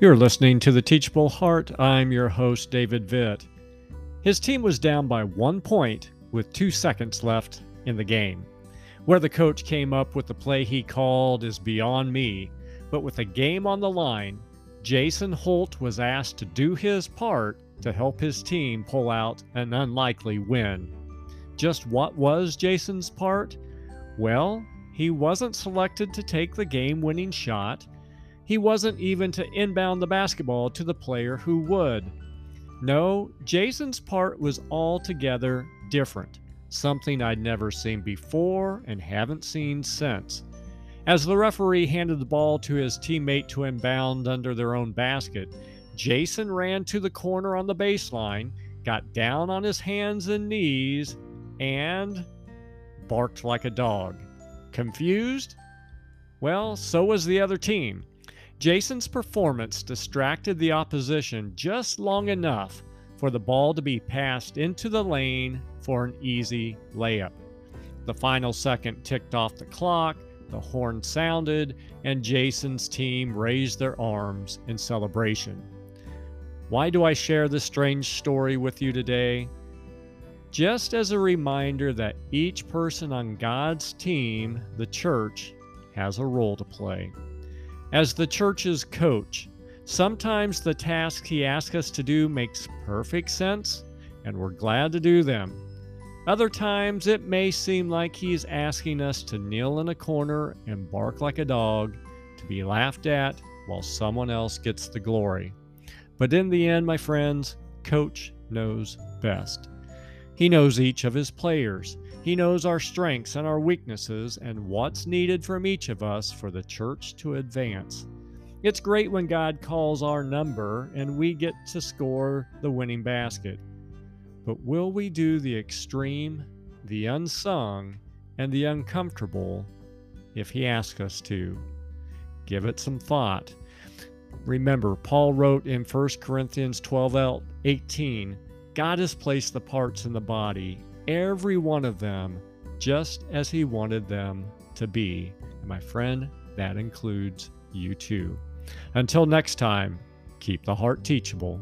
You're listening to The Teachable Heart. I'm your host, David Vitt. His team was down by 1 point with 2 seconds left in the game. Where the coach came up with the play he called is beyond me, but with the game on the line, Jason Holt was asked to do his part to help his team pull out an unlikely win. Just what was Jason's part? Well, he wasn't selected to take the game-winning shot. He wasn't even to inbound the basketball to the player who would. No, Jason's part was altogether different, something I'd never seen before and haven't seen since. As the referee handed the ball to his teammate to inbound under their own basket, Jason ran to the corner on the baseline, got down on his hands and knees, and barked like a dog. Confused? Well, so was the other team. Jason's performance distracted the opposition just long enough for the ball to be passed into the lane for an easy layup. The final second ticked off the clock, the horn sounded, and Jason's team raised their arms in celebration. Why do I share this strange story with you today? Just as a reminder that each person on God's team, the church, has a role to play. As the church's coach, sometimes the tasks he asks us to do makes perfect sense, and we're glad to do them. Other times, it may seem like he's asking us to kneel in a corner and bark like a dog, to be laughed at while someone else gets the glory. But in the end, my friends, Coach knows best. He knows each of his players. He knows our strengths and our weaknesses and what's needed from each of us for the church to advance. It's great when God calls our number and we get to score the winning basket. But will we do the extreme, the unsung, and the uncomfortable if He asks us to? Give it some thought. Remember, Paul wrote in 1 Corinthians 12:18, God has placed the parts in the body, every one of them, just as He wanted them to be. And my friend, that includes you too. Until next time, keep the heart teachable.